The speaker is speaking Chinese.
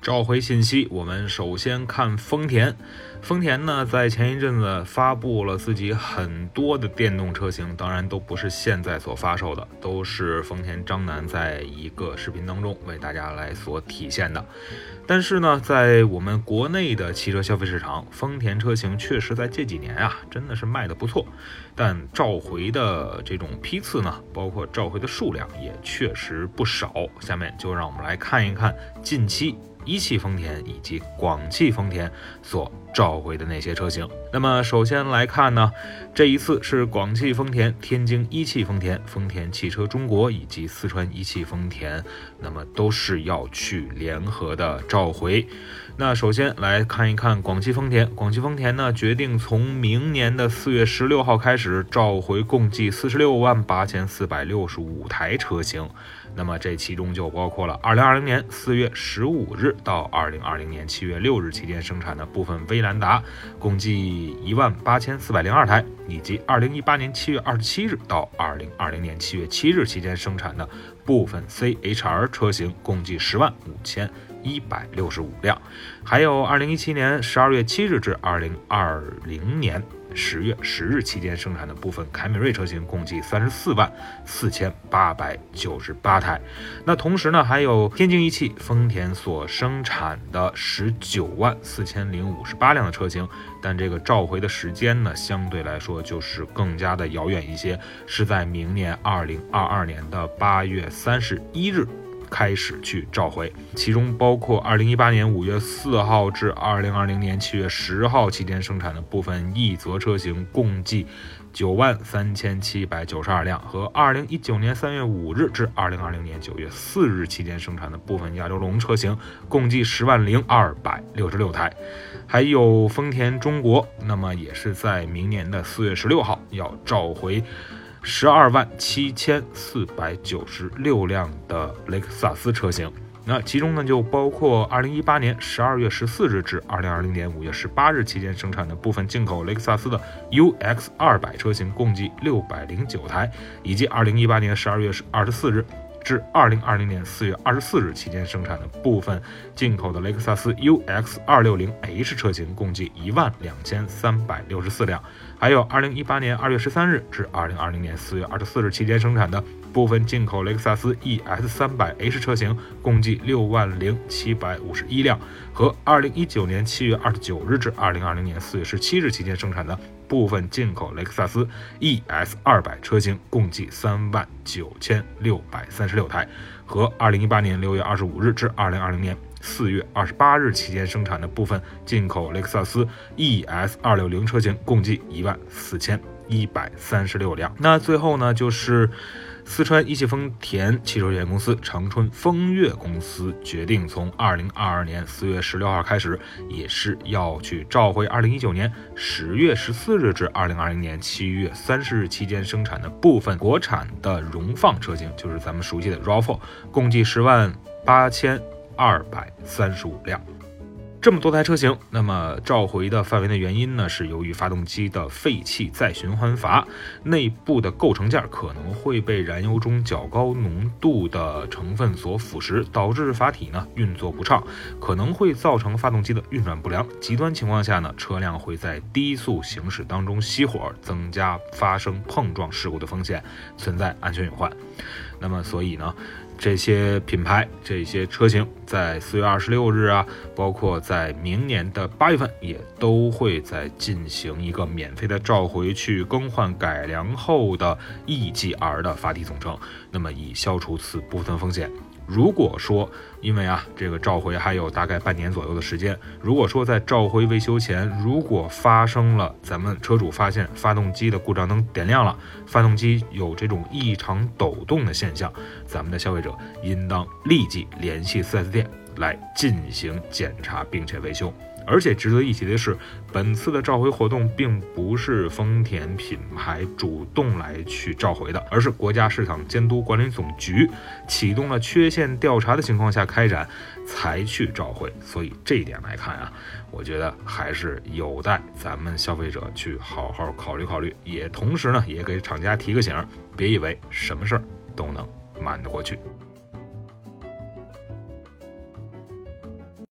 召回信息，我们首先看丰田。丰田呢，在前一阵子发布了自己很多的电动车型，当然都不是现在所发售的，都是丰田章男在一个视频当中为大家来所体现的。但是呢，在我们国内的汽车消费市场，丰田车型确实在这几年啊，真的是卖得不错，但召回的这种批次呢，包括召回的数量也确实不少。下面就让我们来看一看近期一汽丰田以及广汽丰田所召回的那些车型。那么首先来看呢，这一次是广汽丰田、天津一汽丰田、丰田汽车中国以及四川一汽丰田，那么都是要去联合的召回。那首先来看一看广汽丰田。广汽丰田呢，决定从明年的4月16号开始召回共计468465台车型，那么这其中就包括了2020年4月15日到2020年7月6日期间生产的部分威兰达，共计18402台，以及2018年7月27日到2020年7月7日期间生产的部分 C-HR 车型，共计105,165辆，还有2017年12月7日至2020年10月10日期间生产的部分凯美瑞车型，共计344898台。那同时呢，还有天津一汽丰田所生产的194,058辆的车型，但这个召回的时间呢，相对来说就是更加的遥远一些，是在明年2022年的8月31日开始去召回，其中包括2018年5月4号至2020年7月10号期间生产的部分奕泽车型，共计93792辆，和2019年3月5日至2020年9月4日期间生产的部分亚洲龙车型，共计10266台。还有丰田中国，那么也是在明年的4月16号要召回127,496辆的雷克萨斯车型，那其中呢就包括2018年12月14日至2020年5月18日期间生产的部分进口雷克萨斯的 UX200 车型，共计609台，以及2018年12月24日至2020年4月24日期间生产的部分进口的雷克萨斯 UX260H 车型，共计12364辆，还有2018年2月13日至2020年4月24日期间生产的部分进口雷克萨斯 ES300H 车型，共计60751辆，和2019年7月29日至2020年4月17日期间生产的部分进口雷克萨斯 ES200 车型，共计39636台，和2018年6月25日至2020年4月28日期间生产的部分进口雷克萨斯 ES260 车型，共计14136辆。那最后呢，就是四川一汽丰田汽车有限公司、长春风悦公司决定从2022年4月16号开始，也是要去召回2019年10月14日至2020年7月30日期间生产的部分国产的荣放车型，就是咱们熟悉的 RAV4， 共计108,235辆。这么多台车型，那么召回的范围的原因呢，是由于发动机的废气再循环阀内部的构成件可能会被燃油中较高浓度的成分所腐蚀，导致阀体呢运作不畅，可能会造成发动机的运转不良。极端情况下呢，车辆会在低速行驶当中熄火，增加发生碰撞事故的风险，存在安全隐患。那么所以呢，这些品牌、这些车型在4月26日啊，包括在明年的8月份也都会在进行一个免费的召回，去更换改良后的 EGR 的阀体总成，那么以消除此部分风险。如果说因为啊这个召回还有大概半年左右的时间，如果说在召回维修前，如果发生了咱们车主发现发动机的故障灯点亮了，发动机有这种异常抖动的现象，咱们的消费者应当立即联系 4S 店来进行检查并且维修。而且值得一提的是，本次的召回活动并不是丰田品牌主动来去召回的，而是国家市场监督管理总局启动了缺陷调查的情况下开展才去召回。所以这一点来看啊，我觉得还是有待咱们消费者去好好考虑考虑，也同时呢也给厂家提个醒，别以为什么事儿都能瞒得过去。